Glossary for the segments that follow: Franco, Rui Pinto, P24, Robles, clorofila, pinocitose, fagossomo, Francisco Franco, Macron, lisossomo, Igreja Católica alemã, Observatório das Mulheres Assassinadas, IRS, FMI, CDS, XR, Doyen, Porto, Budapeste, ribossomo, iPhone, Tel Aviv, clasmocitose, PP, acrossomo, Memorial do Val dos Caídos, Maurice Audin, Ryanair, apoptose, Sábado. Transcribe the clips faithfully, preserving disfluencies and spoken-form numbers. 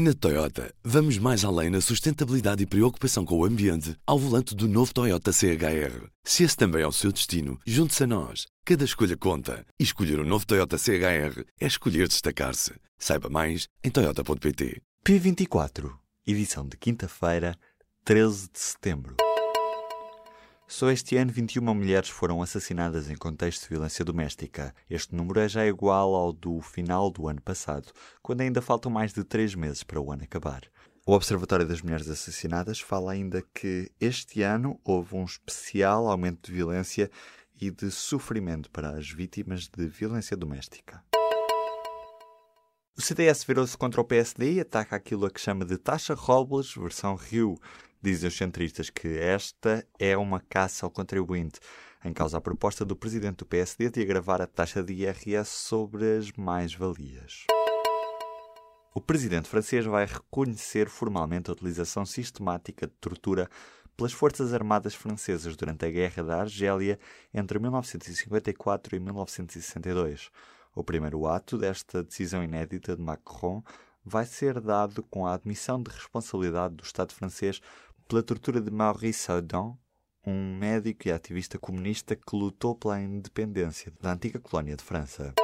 Na Toyota, vamos mais além na sustentabilidade e preocupação com o ambiente ao volante do novo Toyota C H R. Se esse também é o seu destino, junte-se a nós. Cada escolha conta. E escolher o um novo Toyota C H R é escolher destacar-se. Saiba mais em toyota ponto pt. P vinte e quatro, edição de quinta-feira, treze de setembro. Só este ano, vinte e uma mulheres foram assassinadas em contexto de violência doméstica. Este número é já igual ao do final do ano passado, quando ainda faltam mais de três meses para o ano acabar. O Observatório das Mulheres Assassinadas fala ainda que este ano houve um especial aumento de violência e de sofrimento para as vítimas de violência doméstica. O C D S virou-se contra o P S D e ataca aquilo a que chama de taxa Robles versão Rio. Dizem os centristas que esta é uma caça ao contribuinte, em causa a proposta do presidente do P S D de agravar a taxa de I R S sobre as mais-valias. O presidente francês vai reconhecer formalmente a utilização sistemática de tortura pelas Forças Armadas Francesas durante a Guerra da Argélia entre mil novecentos e cinquenta e quatro e mil novecentos e sessenta e dois. O primeiro ato desta decisão inédita de Macron vai ser dado com a admissão de responsabilidade do Estado francês pela tortura de Maurice Audin, um médico e ativista comunista que lutou pela independência da antiga colónia de França.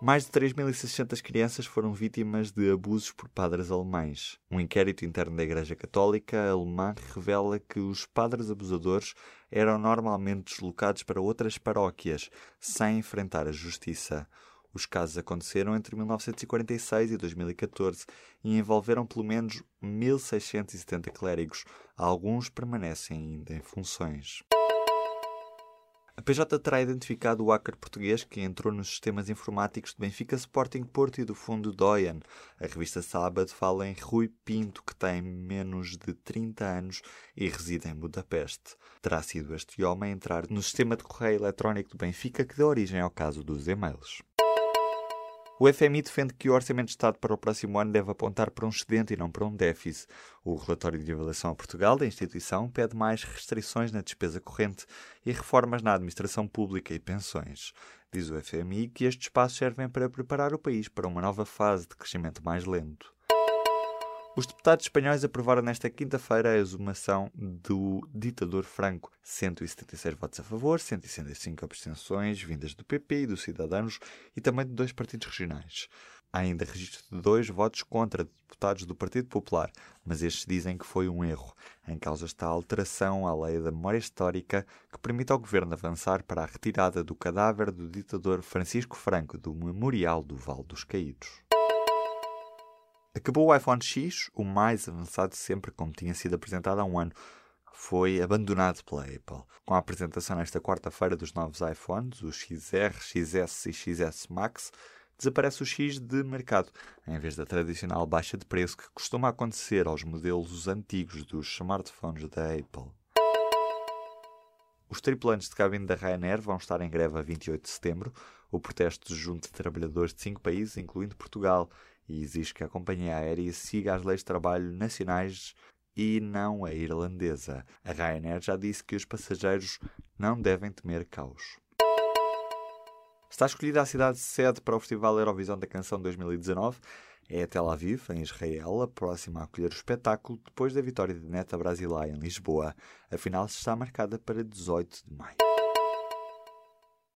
Mais de três mil e seiscentas crianças foram vítimas de abusos por padres alemães. Um inquérito interno da Igreja Católica alemã revela que os padres abusadores eram normalmente deslocados para outras paróquias, sem enfrentar a justiça. Os casos aconteceram entre mil novecentos e quarenta e seis e dois mil e catorze e envolveram pelo menos mil seiscentos e setenta clérigos. Alguns permanecem ainda em funções. A P J terá identificado o hacker português que entrou nos sistemas informáticos de Benfica, Sporting, Porto e do fundo Doyen. A revista Sábado fala em Rui Pinto, que tem menos de trinta anos e reside em Budapeste. Terá sido este homem a entrar no sistema de correio eletrónico do Benfica que deu origem ao caso dos e-mails. O F M I defende que o Orçamento de Estado para o próximo ano deve apontar para um excedente e não para um déficit. O relatório de avaliação a Portugal da instituição pede mais restrições na despesa corrente e reformas na administração pública e pensões. Diz o F M I que estes passos servem para preparar o país para uma nova fase de crescimento mais lento. Os deputados espanhóis aprovaram nesta quinta-feira a exumação do ditador Franco. cento e setenta e seis votos a favor, cento e sessenta e cinco abstenções, vindas do P P e do Cidadãos e também de dois partidos regionais. Há ainda registro de dois votos contra deputados do Partido Popular, mas estes dizem que foi um erro. Em causa está a alteração à Lei da Memória Histórica que permite ao governo avançar para a retirada do cadáver do ditador Francisco Franco do Memorial do Val dos Caídos. Acabou o iPhone X, o mais avançado sempre, como tinha sido apresentado há um ano. Foi abandonado pela Apple. Com a apresentação nesta quarta-feira dos novos iPhones, o X R, X S e X S Max, desaparece o X de mercado, em vez da tradicional baixa de preço que costuma acontecer aos modelos antigos dos smartphones da Apple. Os tripulantes de cabine da Ryanair vão estar em greve a vinte e oito de setembro. O protesto junto de trabalhadores de cinco países, incluindo Portugal, e exige que a companhia aérea siga as leis de trabalho nacionais e não a irlandesa. A Ryanair já disse que os passageiros não devem temer caos. Está escolhida a cidade sede para o Festival Eurovisão da Canção dois mil e dezanove. É Tel Aviv, em Israel, a próxima a acolher o espetáculo depois da vitória de Neta Brasileira em Lisboa. A final está marcada para dezoito de maio.